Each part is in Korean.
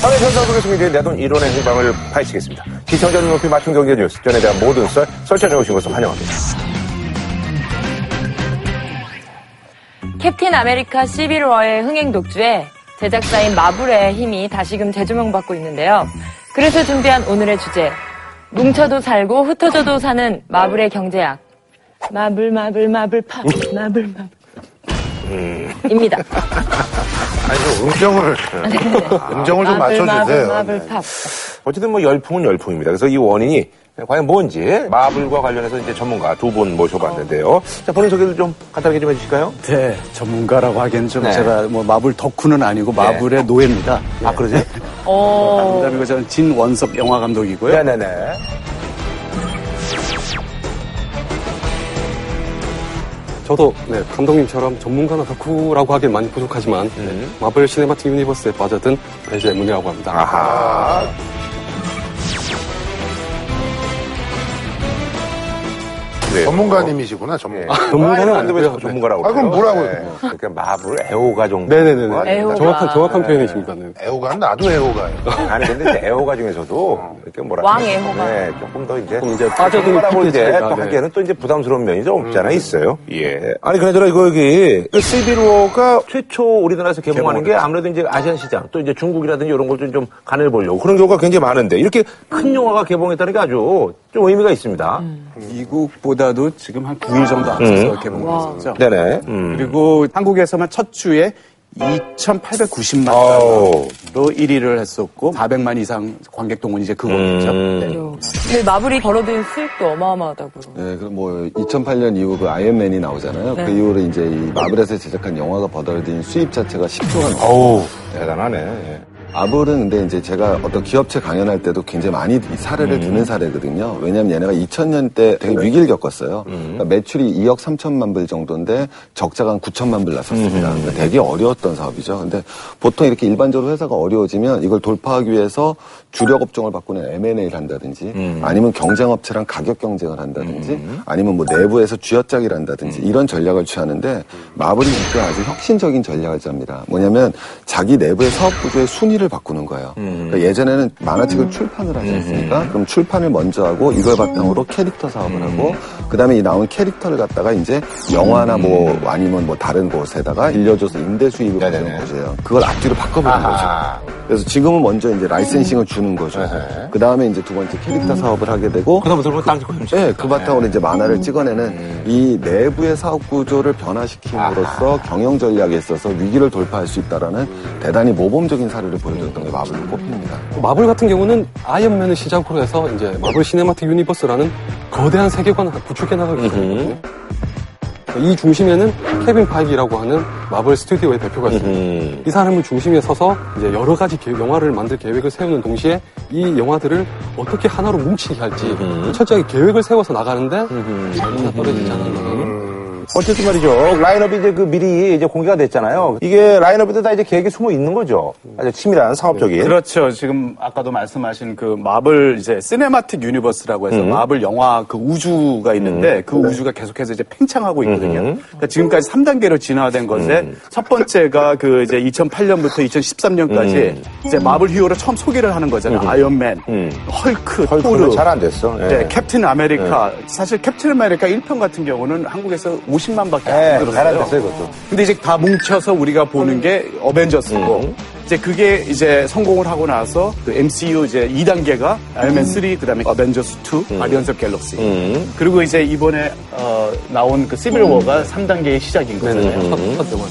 사회전사 소개시민들의 내돈 이론의 희망을 파헤치겠습니다. 시청자 눈높이 맞춤 경제 뉴스 전에 대한 모든 썰 설전해 오신 것을 환영합니다. 캡틴 아메리카 시빌워의 흥행 독주에 제작사인 마블의 힘이 다시금 재조명받고 있는데요. 그래서 준비한 오늘의 주제, 뭉쳐도 살고 흩어져도 사는 마블의 경제학. 마블 팝입니다. 아니 좀 음정을 좀 마블, 맞춰주세요. 마블 팝. 어쨌든 뭐 열풍은 열풍입니다. 그래서 이 원인이 과연 뭔지 마블과 관련해서 이제 전문가 두 분 모셔봤는데요. 자, 본인 소개를 좀 간단하게 좀 해주실까요? 네, 전문가라고 하기엔 좀 네. 제가 뭐 마블 덕후는 아니고 마블의 네. 노예입니다. 네. 아 그러지? 그다음에 저는 진원섭 영화 감독이고요. 네네네. 저도 네, 감독님처럼 전문가나 덕후라고 하기엔 많이 부족하지만 마블 시네마틱 유니버스에 빠져든 배지의 문이라고 합니다. 아하. 네. 전문가님이시구나, 전문가. 아, 전문가는 안 되면서 전문가라고. 아, 그럼 뭐라고 해요? 네. 그러니까 마블 애호가 정도. 네네네. 애호가. 정확한 표현이십니다. 네. 애호가는 나도 애호가예요. 아니, 근데 이제 애호가 중에서도, 이렇게 뭐라. 왕 애호가. 네, 조금 더 이제. 조금 이제 빠져들고 이제 또 하기에는 네. 또 이제 부담스러운 면이 좀 없잖아, 있어요. 예. 아니, 그나저나 이거 여기, 시빌워가 최초 우리나라에서 개봉하는 게 아무래도 이제 아시안 시장, 또 이제 중국이라든지 이런 걸 좀 간을 보려고 그런 경우가 굉장히 많은데, 이렇게 큰 영화가 개봉했다는 게 아주 좀 의미가 있습니다. 미국보다 도 지금 한 9일 정도 앞서서 개봉했었죠. 네네. 그리고 한국에서만 첫 주에 2,890만 달러로 1위를 했었고 400만 이상 관객 동원이 이제 그거였죠. 네. 근데 마블이 벌어들인 수익도 어마어마하다고요. 네, 그럼 뭐 2008년 이후 그 아이언맨이 나오잖아요. 네. 그 이후로 이제 이 마블에서 제작한 영화가 벌어들인 수입 자체가 10조가 넘어요. 어우, 대단하네. 네. 마블은 근데 이제 제가 어떤 기업체 강연할 때도 굉장히 많이 사례를 드는 사례거든요. 왜냐면 얘네가 2000년대 되게 위기를 겪었어요. 그러니까 매출이 2억 3천만 불 정도인데 적자가 한 9천만 불 났었습니다. 그러니까 되게 어려웠던 사업이죠. 근데 보통 이렇게 일반적으로 회사가 어려워지면 이걸 돌파하기 위해서 주력 업종을 바꾸는 M&A를 한다든지 아니면 경쟁업체랑 가격 경쟁을 한다든지 아니면 뭐 내부에서 쥐어짜기를 한다든지 이런 전략을 취하는데 마블이 진짜 아주 혁신적인 전략을 짭니다. 뭐냐면 자기 내부의 사업 구조의 순위 를 바꾸는 거예요. 그러니까 예전에는 만화책을 출판을 하지 않습니까? 그럼 출판을 먼저 하고 이걸 바탕으로 캐릭터 사업을 하고 그다음에 이 나온 캐릭터를 갖다가 이제 영화나 뭐 아니면 뭐 다른 곳에다가 빌려줘서 임대 수입을 받는 거죠. 그걸 앞뒤로 바꿔보는 거죠. 그래서 지금은 먼저 이제 라이센싱을 주는 거죠. 그다음에 이제 두 번째 캐릭터 사업을 하게 되고 그 바탕으로 이제 만화를 찍어내는 이 내부의 사업 구조를 변화시킴으로써 경영 전략에 있어서 위기를 돌파할 수 있다라는 대단히 모범적인 사례를 보여줬던 게 마블로 꼽힙니다. 마블 같은 경우는 아이언맨을 시작으로 해서 이제 마블 시네마틱 유니버스라는 거대한 세계관을 구축해 나가게 되거든요. 이 중심에는 케빈 파이기라고 하는 마블 스튜디오의 대표가 있습니다. 이 사람을 중심에 서서 이제 여러 가지 영화를 만들 계획을 세우는 동시에 이 영화들을 어떻게 하나로 뭉치게 할지 철저하게 계획을 세워서 나가는데 잘 떨어지지 않았나. 어쨌든 말이죠. 라인업이 이제 그 미리 이제 공개가 됐잖아요. 이게 라인업에도 다 이제 계획이 숨어 있는 거죠. 아주 치밀한 사업적인. 네, 그렇죠. 지금 아까도 말씀하신 그 마블 이제 시네마틱 유니버스라고 해서 마블 영화 그 우주가 있는데 그 우주가 계속해서 이제 팽창하고 있거든요. 그러니까 지금까지 3단계로 진화된 것에 첫 번째가 그 이제 2008년부터 2013년까지 이제 마블 히어로 처음 소개를 하는 거잖아요. 아이언맨, 헐크, 토르. 잘 안 됐어. 네. 네, 캡틴 아메리카. 네. 사실 캡틴 아메리카 1편 같은 경우는 한국에서 50만밖에 안 들었어요. 그것도. 근데 이제 다 뭉쳐서 우리가 보는 게 어벤져스고 이제 그게 이제 성공을 하고 나서 그 MCU 이제 2단계가 아이언맨 3, 그다음에 어벤져스 2, 가디언즈 오브 갤럭시. 그리고 이제 이번에 나온 그 시빌워가 3단계의 시작인 거잖아요.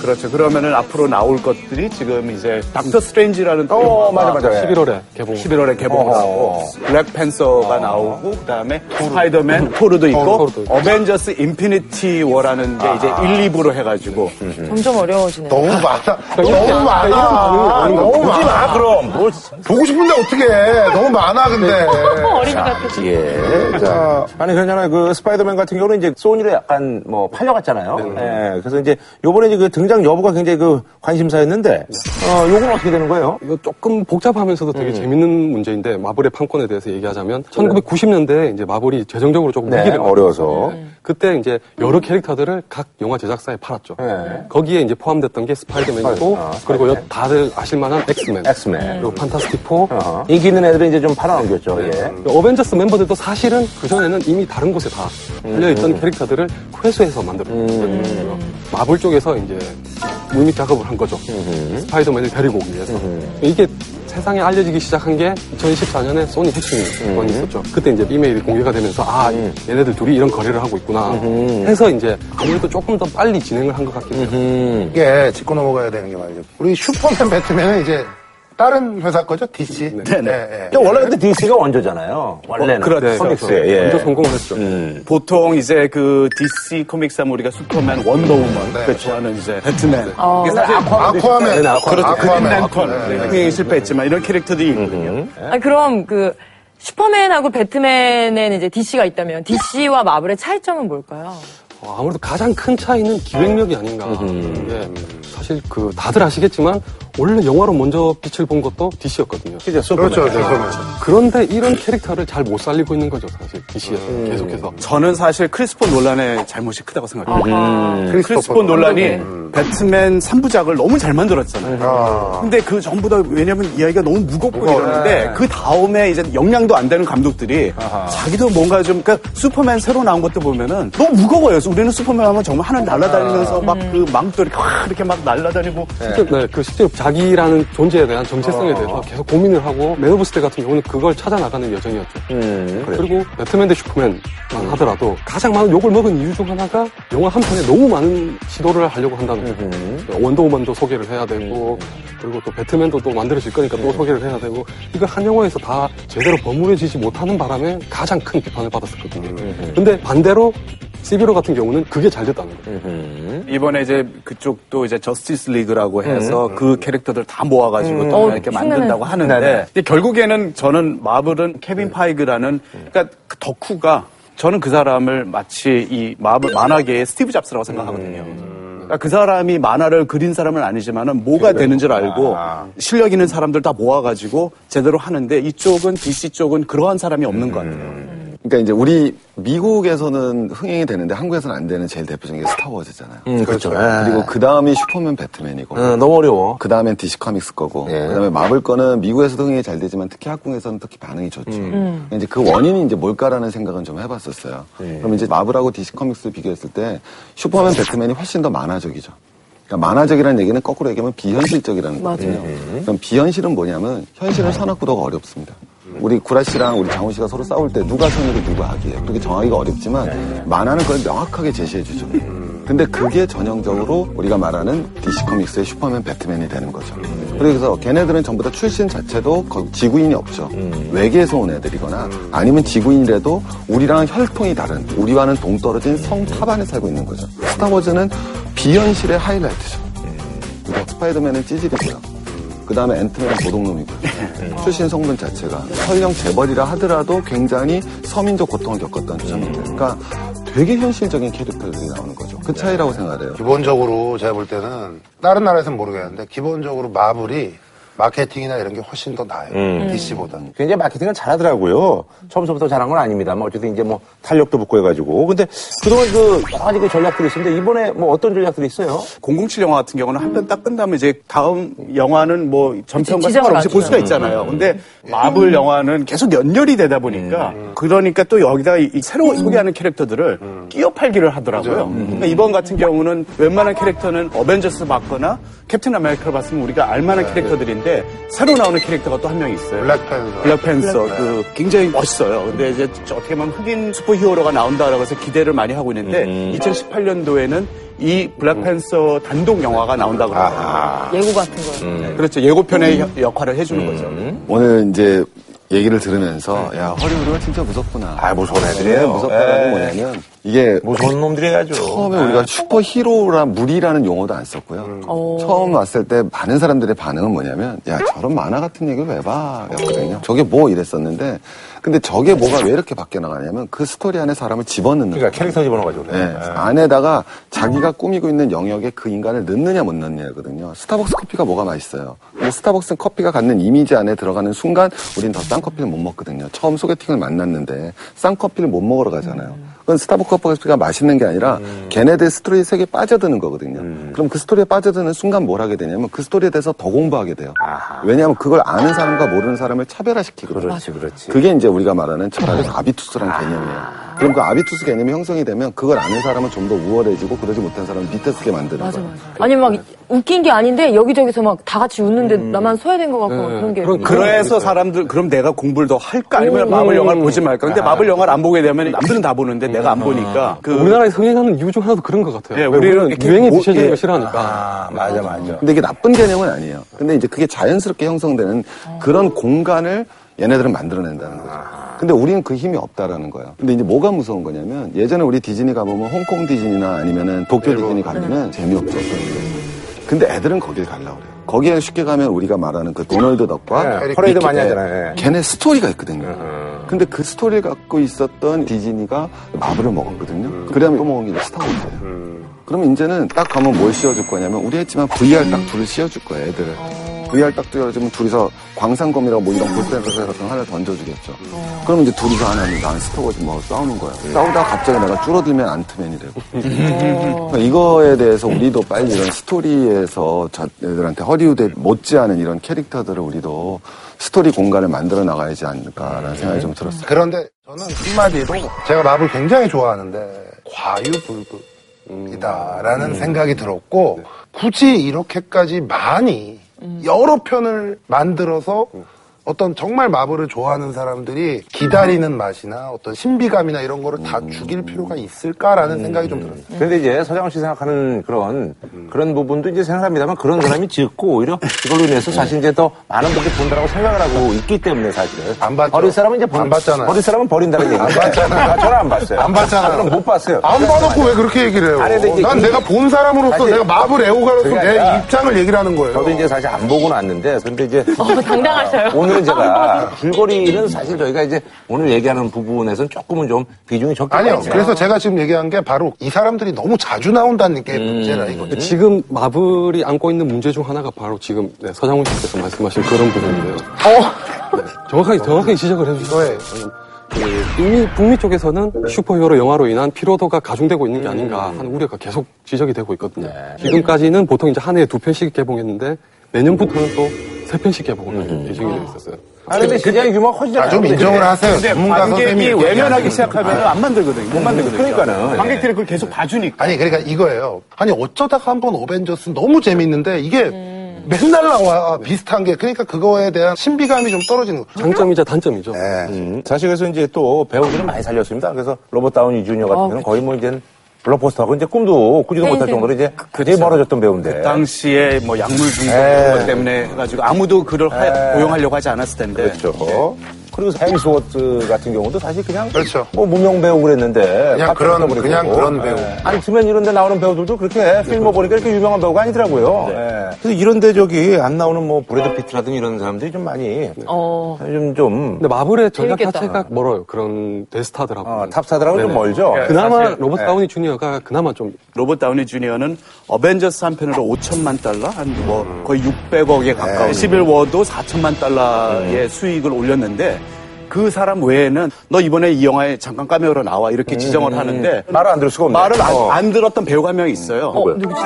그렇죠. 그러면은 앞으로 나올 것들이 지금 이제 닥터 스트레인지라는 맞아. 11월에 개봉하고 블랙팬서가 나오고 그다음에 스파이더맨 토르도 있고 어벤져스 인피니티 워라 하는 게 이제 1, 2부로 해가지고 점점 어려워지네. 너무 많아. 그럼 뭐 보고 싶은데 어떻게 해? 너무 많아 근데. 어린 것 같아. 예. 자, 아니 그러잖아요. 그 스파이더맨 같은 경우는 이제 소니로 약간 뭐 팔려갔잖아요. 네. 예. 그래서 이제 요번에 이제 그 등장 여부가 굉장히 그 관심사였는데 요건 어떻게 되는 거예요? 이거 조금 복잡하면서도 되게 재밌는 문제인데 마블의 판권에 대해서 얘기하자면 1990년대에 이제 마블이 재정적으로 조금 위기를 어려워서 그때 이제 여러 캐릭터들 각 영화 제작사에 팔았죠. 거기에 이제 포함됐던 게 스파이더맨이고 그리고 다들 아실만한 엑스맨. 그리고 판타스틱4 인기 있는 애들은 이제 좀 팔아넘겼죠. 예. 어벤져스 멤버들도 사실은 그전에는 이미 다른 곳에 다 풀려있던 캐릭터들을 회수해서 만들었거든요. 마블 쪽에서 이제 물밑 작업을 한 거죠. 스파이더맨을 데리고 오기 위해서. 이게 세상에 알려지기 시작한 게 2014년에 소니 해킹이 있었죠. 그때 이제 이메일이 공개가 되면서 얘네들 둘이 이런 거래를 하고 있구나 해서 이제 아무래도 조금 더 빨리 진행을 한 것 같긴 해요. 이게 짚고 넘어가야 되는 게 말이죠. 우리 슈퍼맨 배트맨은 이제 다른 회사 거죠? DC? 네네. 네. 원래 근데 DC가 원조잖아요. 원래는. 그렇죠. 코믹스에. 예. 원조 성공을 했죠. 보통 이제 그 DC 코믹스 하면 우리가 슈퍼맨, 원더우먼. 네. 좋아하는 이제 배트맨. 사실 아쿠아맨. 아쿠아맨. 그게 실패했지만 이런 캐릭터들이 있거든요. 그럼 그 슈퍼맨하고 배트맨에는 이제 DC가 있다면 DC와 마블의 차이점은 뭘까요? 아무래도 가장 큰 차이는 기획력이 아닌가. 사실 그 다들 아시겠지만 원래 영화로 먼저 빛을 본 것도 DC였거든요. 그렇죠. 그런데 이런 캐릭터를 잘 못 살리고 있는 거죠, 사실 DC에서 계속해서. 저는 사실 크리스토퍼 놀란의 잘못이 크다고 생각해요. 크리스토퍼 놀란이 배트맨 3부작을 너무 잘 만들었잖아요. 근데 그 전보다 왜냐면 이야기가 너무 무겁고 이러는데 그 다음에 이제 역량도 안 되는 감독들이 자기도 뭔가 좀 그러니까 슈퍼맨 새로 나온 것도 보면은 너무 무거워요. 우리는 슈퍼맨 하면 정말 하늘 날아다니면서 막 그 망토 이렇게 막 날아다니고. 그 실제로 자기라는 존재에 대한 정체성에 대해서 계속 고민을 하고 맨 오브 스틸 같은 경우는 그걸 찾아 나가는 여정이었죠. 그리고 배트맨 대 슈퍼맨 하더라도 가장 많은 욕을 먹은 이유 중 하나가 영화 한 편에 너무 많은 시도를 하려고 한다는 거예요. 원더우먼도 소개를 해야 되고 그리고 또 배트맨도 또 만들어질 거니까 또 소개를 해야 되고 이걸 한 영화에서 다 제대로 버무려지지 못하는 바람에 가장 큰 비판을 받았었거든요. 근데 반대로 CB로 같은 경우는 그게 잘 됐다는 거예요. 이번에 이제 그쪽도 이제 저스티스 리그라고 해서 그 캐릭터들 다 모아가지고 또 이렇게 만든다고 하는데 근데 결국에는 저는 마블은 케빈 파이그라는 그러니까 그 덕후가 저는 그 사람을 마치 이 마블 만화계의 스티브 잡스라고 생각하거든요. 그러니까 그 사람이 만화를 그린 사람은 아니지만은 뭐가 되는 줄 알고 실력 있는 사람들 다 모아가지고 제대로 하는데 이쪽은 DC 쪽은 그러한 사람이 없는 것 같아요. 그러니까 이제 우리 미국에서는 흥행이 되는데 한국에서는 안 되는 제일 대표적인 게 스타워즈잖아요. 그렇죠. 그리고 그 다음이 슈퍼맨 배트맨이고. 너무 어려워. 그 다음엔 DC 코믹스 거고. 그 다음에 마블 거는 미국에서도 흥행이 잘 되지만 특히 한국에서는 특히 반응이 좋죠. 이제 그 원인이 이제 뭘까라는 생각은 좀 해봤었어요. 그럼 이제 마블하고 DC 코믹스를 비교했을 때 슈퍼맨 배트맨이 훨씬 더 만화적이죠. 그러니까 만화적이라는 얘기는 거꾸로 얘기하면 비현실적이라는 거거든요. 그럼 비현실은 뭐냐면 현실은 산악구도가 어렵습니다. 우리 구라 씨랑 우리 장훈 씨가 서로 싸울 때 누가 선이고 누가 악이에요. 그렇게 정하기가 어렵지만 만화는 그걸 명확하게 제시해주죠. 근데 그게 전형적으로 우리가 말하는 DC 코믹스의 슈퍼맨 배트맨이 되는 거죠. 그래서 걔네들은 전부 다 출신 자체도 지구인이 없죠. 외계에서 온 애들이거나 아니면 지구인이라도 우리랑 혈통이 다른 우리와는 동떨어진 성 타반에 살고 있는 거죠. 스타워즈는 비현실의 하이라이트죠. 그러니까 스파이더맨은 찌질이고요. 그 다음에 앤트맨은 고동놈이고요. 출신 성분 자체가 설령 재벌이라 하더라도 굉장히 서민적 고통을 겪었던 점입니다. 그러니까 되게 현실적인 캐릭터들이 나오는 거죠. 그 차이라고 생각해요. 기본적으로 제가 볼 때는 다른 나라에서는 모르겠는데 기본적으로 마블이 마케팅이나 이런 게 훨씬 더 나아요. DC보다는. 굉장히 마케팅은 잘하더라고요. 처음부터 잘한 건 아닙니다만 어쨌든 이제 뭐 탄력도 붙고 해가지고. 근데 그동안 그 여러 가지 그 전략들이 있었는데 이번에 뭐 어떤 전략들이 있어요? 007 영화 같은 경우는 한 편 딱 끝나면 이제 다음 영화는 뭐 전편과 상관없이 볼 수가 있잖아요. 근데 마블 영화는 계속 연결이 되다 보니까 그러니까 또 여기다가 이 새로 소개하는 캐릭터들을 끼어 팔기를 하더라고요. 그러니까 이번 같은 경우는 웬만한 캐릭터는 어벤져스 봤거나 캡틴 아메리카를 봤으면 우리가 알만한 캐릭터들인데 새로 나오는 캐릭터가 또 한 명 있어요. 블랙팬서. 그 굉장히 멋있어요. 근데 이제 어떻게 보면 흑인 슈퍼히어로가 나온다라고 해서 기대를 많이 하고 있는데 2018년도에는 이 블랙팬서 단독 영화가 나온다고 그러더라고요. 예고 같은 거예요. 그렇죠. 예고편의 역할을 해주는 거죠. 오늘 이제 얘기를 들으면서 야, 헐리우드가 진짜 무섭구나. 무서운 애들이에요. 무섭다는 뭐냐면 이게 무서운 놈들이 해야죠. 처음에 우리가 슈퍼히로란 무리라는 용어도 안 썼고요. 처음 왔을 때 많은 사람들의 반응은 뭐냐면 야, 저런 만화 같은 얘기를 왜 봐? 였거든요. 저게 뭐 이랬었는데 근데 저게 뭐가 왜 이렇게 바뀌어 나가냐면 그 스토리 안에 사람을 집어넣는 거예요. 그러니까 캐릭터 집어넣어가지고. 안에다가 자기가 꾸미고 있는 영역에 그 인간을 넣느냐 못 넣느냐거든요. 스타벅스 커피가 뭐가 맛있어요. 스타벅스 커피가 갖는 이미지 안에 들어가는 순간 우린 더 싼 커피를 못 먹거든요. 처음 소개팅을 만났는데 싼 커피를 못 먹으러 가잖아요. 그건 스타벅스 스코퍼가 맛있는 게 아니라 걔네들 스토리 세계에 빠져드는 거거든요. 그럼 그 스토리에 빠져드는 순간 뭘 하게 되냐면 그 스토리에 대해서 더 공부하게 돼요. 아하. 왜냐하면 그걸 아는 사람과 모르는 사람을 차별화시키거든요. 그렇지, 그렇지. 그게 이제 우리가 말하는 철학에서 아비투스라는 개념이에요. 그럼 그 아비투스 개념이 형성이 되면 그걸 아는 사람은 좀 더 우월해지고 그러지 못한 사람은 밑에 쓰게 만드는 맞아, 거예요. 맞아. 아니 막 웃긴 게 아닌데 여기저기서 막 다 같이 웃는데 나만 소외된 것 같고 그런 게. 그래서 사람들 그럼 내가 공부를 더 할까 아니면 마블 영화를 보지 말까. 근데 마블 영화를 안 보게 되면 남들은 다 보는데 내가 안 보니까. 그 우리나라에 흥행하는 이유 중 하나도 그런 것 같아요. 네, 우리는 유행에 비춰지는 거 싫어하니까. 아, 맞아 맞아. 근데 이게 나쁜 개념은 아니에요. 근데 이제 그게 자연스럽게 형성되는 그런 공간을 얘네들은 만들어낸다는 거죠. 근데 우리는 그 힘이 없다라는 거예요. 근데 이제 뭐가 무서운 거냐면 예전에 우리 디즈니 가보면 홍콩 디즈니나 아니면은 도쿄 디즈니 가면은 재미없죠. 근데 애들은 거길 가려고 그래요. 거기에 쉽게 가면 우리가 말하는 그 도널드 덕과 퍼레이드 많이 하잖아요. 걔네 스토리가 있거든요. 근데 그 스토리를 갖고 있었던 디즈니가 마블을 먹었거든요. 그다음에 또 먹은 게 스타벅스예요. 그러면 이제는 딱 가면 뭘 씌워줄 거냐면 우리 했지만 VR 딱 둘을 씌워줄 거예요. 애들을. VR 딱 씌워주면 둘이서 광산검이라고 뭐 이런 볼펜서 같은 거 하나 던져주겠죠. 그럼 이제 둘이서 하나는 난 스타워즈 뭐 싸우는 거야. 싸우다가 갑자기 내가 줄어들면 안트맨이 되고. 그러니까 이거에 대해서 우리도 빨리 이런 스토리에서 애들한테 허리우드에 못지않은 이런 캐릭터들을 우리도 스토리 공간을 만들어 나가야지 않을까라는 생각이 좀 들었어요. 그런데 저는 한마디로 제가 마블 굉장히 좋아하는데 과유불급이다라는 생각이 들었고 굳이 이렇게까지 많이 여러 편을 만들어서 어떤 정말 마블을 좋아하는 사람들이 기다리는 맛이나 어떤 신비감이나 이런 거를 다 죽일 필요가 있을까라는 생각이 좀 들었어요. 근데 이제 서장훈 씨 생각하는 그런 부분도 이제 생각합니다만 그런 사람이 적고 오히려 이걸로 인해서 사실 이제 더 많은 분들이 본다라고 생각을 하고 있기 때문에 사실은. 안 봤죠. 어린 사람은 이제 안 봤잖아요. 어린 사람은 버린다는 얘기. 안 봤잖아요. 저는 안 봤어요. 안 봤잖아요. 저는 못 봤어요. 안 봐놓고 왜 그렇게 얘기를 해요? 아니, 근데 난 내가 본 사람으로서 내가 마블 애호가로서 내 입장을 얘기를 하는 거예요. 저도 이제 사실 안 보고 났는데 근데 이제. 당당하셔요. 오늘은 제가 줄거리는 사실 저희가 이제 오늘 얘기하는 부분에서는 조금은 좀 비중이 적게 아니요. 있어요. 그래서 제가 지금 얘기한 게 바로 이 사람들이 너무 자주 나온다는 게 문제라 이거죠. 지금 마블이 안고 있는 문제 중 하나가 바로 지금 서장훈 씨께서 말씀하신 그런 부분인데요. 네, 정확하게 지적을 해주셨어요. 이미 북미 쪽에서는 슈퍼히어로 영화로 인한 피로도가 가중되고 있는 게 아닌가 하는 우려가 계속 지적이 되고 있거든요. 네. 지금까지는 보통 이제 한 해에 2편씩 개봉했는데 내년부터는 또 3편씩 개봉을 예정이 되어 있었어요. 아, 근데 시장의 규모가 커지잖아요. 좀 인정을 하세요. 근데 관객이 외면하기 시작하면 안 만들거든요. 못 만들거든요. 그러니까는. 관객들이 그걸 계속 봐주니까. 아니, 그러니까 이거예요. 아니, 어쩌다가 한번 어벤져스 너무 재밌는데 이게 맨날 나와. 비슷한 게. 그러니까 그거에 대한 신비감이 좀 떨어지는 거죠. 장점이자 단점이죠. 네. 사실 그래서 이제 또 배우들은 많이 살렸습니다. 그래서 로버트 다우니 주니어 같은 경우는 거의 뭐 이제는 블록버스터하고 이제 꿈도 꾸지도 못할 정도로 이제 되게 멀어졌던 배우인데. 그 당시에 뭐 약물 중독 이런 것 때문에 해가지고 아무도 그를 고용하려고 하지 않았을 텐데. 그렇죠. 그리고 햄스워스 같은 경우도 사실 그냥 그렇죠. 뭐 무명 배우 그랬는데. 그냥 그런 배우. 아니, 엑스맨 이런 데 나오는 배우들도 그렇게 필모 보니까 이렇게 유명한 배우가 아니더라고요. 네. 그래서 이런 데 저기 안 나오는 뭐 브래드 피트라든지 이런 사람들이 좀 많이 근데 마블의 전략 자체가 멀어요. 그런 대스타들하고. 탑스타들하고 좀 멀죠. 네. 그나마 로버트 다우니 주니어가 그나마 좀 로버트 다우니 주니어는 어벤져스 한 편으로 5천만 달러 한 뭐 거의 600억에 가까운 시빌 워도 4천만 달러의 수익을 올렸는데 그 사람 외에는 너 이번에 이 영화에 잠깐 카메오로 나와 이렇게 지정을 하는데 말을 안 들을 수가 없네. 말을 안 들었던 배우가 한 명 있어요.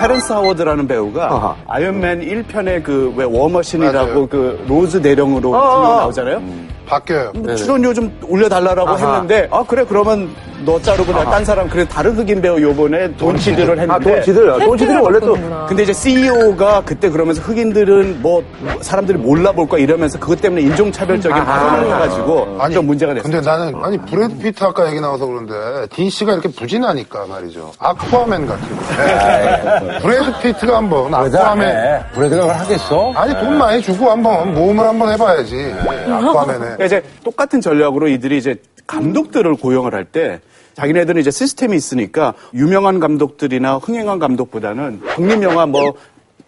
테렌스 하워드라는 배우가 아이언맨 1편에 그 왜 워머신이라고 그 로즈 대령으로 나오잖아요. 바뀌어요. 출연료 좀 올려달라고 했는데 그래 그러면 너 자르고 나 딴 사람 그래 다른 흑인 배우 요번에 돈치들을 했는데 돈치들은 원래 또 근데 이제 CEO가 그때 그러면서 흑인들은 뭐 사람들이 몰라볼 거야 이러면서 그것 때문에 인종차별적인 발언을 해가지고 좀 문제가 됐어요. 근데 나는 브래드 피트 아까 얘기 나와서 그런데 DC가 이렇게 부진하니까 말이죠. 아쿠아맨 같은 거. 브래드 피트가 한번 아쿠아맨. 브래드가 그걸 하겠어? 아니 돈 많이 주고 한번 모험을 한번 해봐야지. 아쿠아맨에. 그러니까 이제 똑같은 전략으로 이들이 이제 감독들을 고용을 할 때 자기네들은 이제 시스템이 있으니까 유명한 감독들이나 흥행한 감독보다는 독립영화 뭐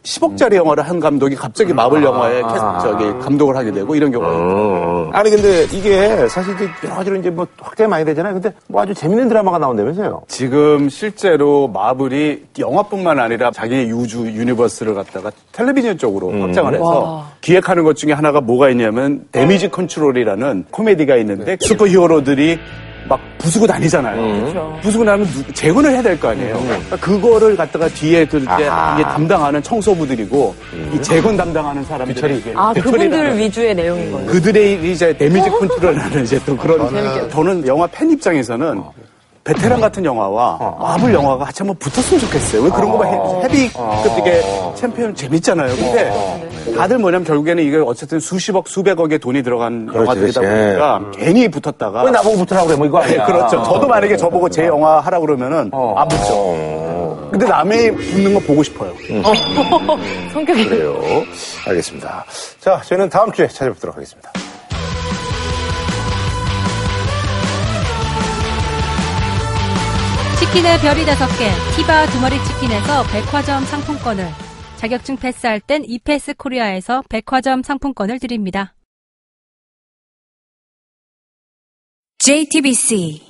10억짜리 영화를 한 감독이 갑자기 마블 영화에 감독을 하게 되고 이런 경우가 있고. 아니 근데 이게 사실 이제 여러 가지로 이제 뭐 확장이 많이 되잖아요. 근데 뭐 아주 재밌는 드라마가 나온다면서요? 지금 실제로 마블이 영화뿐만 아니라 자기의 우주 유니버스를 갖다가 텔레비전 쪽으로 확장을 해서 기획하는 것 중에 하나가 뭐가 있냐면 데미지 컨트롤이라는 코미디가 있는데 슈퍼히어로들이 막 부수고 다니잖아요. 부수고 나면 재건을 해야 될 거 아니에요. 그러니까 그거를 갖다가 뒤에 그때 담당하는 청소부들이고 이 재건 담당하는 사람들이 그분들 위주의 내용인 거예요. 그들의 이제 데미지 컨트롤하는 이제 또 그런 저는 영화 팬 입장에서는 베테랑 같은 영화와 마블 영화가 같이 한번 붙었으면 좋겠어요. 왜 그런 거만 헤비급 되게 챔피언 재밌잖아요. 근데 다들 뭐냐면 결국에는 이게 어쨌든 수십억, 수백억의 돈이 들어간 영화들이다 보니까 괜히 붙었다가 왜 나보고 붙으라고 그래? 뭐 이거 아니야. 그렇죠. 저도 만약에 저보고 제 영화 하라고 그러면은 안 붙죠. 근데 남이 붙는 거 보고 싶어요. 성격이 그래요. 알겠습니다. 자, 저희는 다음 주에 찾아뵙도록 하겠습니다. 치킨의 별이 5개, 티바 두마리 치킨에서 백화점 상품권을, 자격증 패스할 땐 이패스 코리아에서 백화점 상품권을 드립니다. JTBC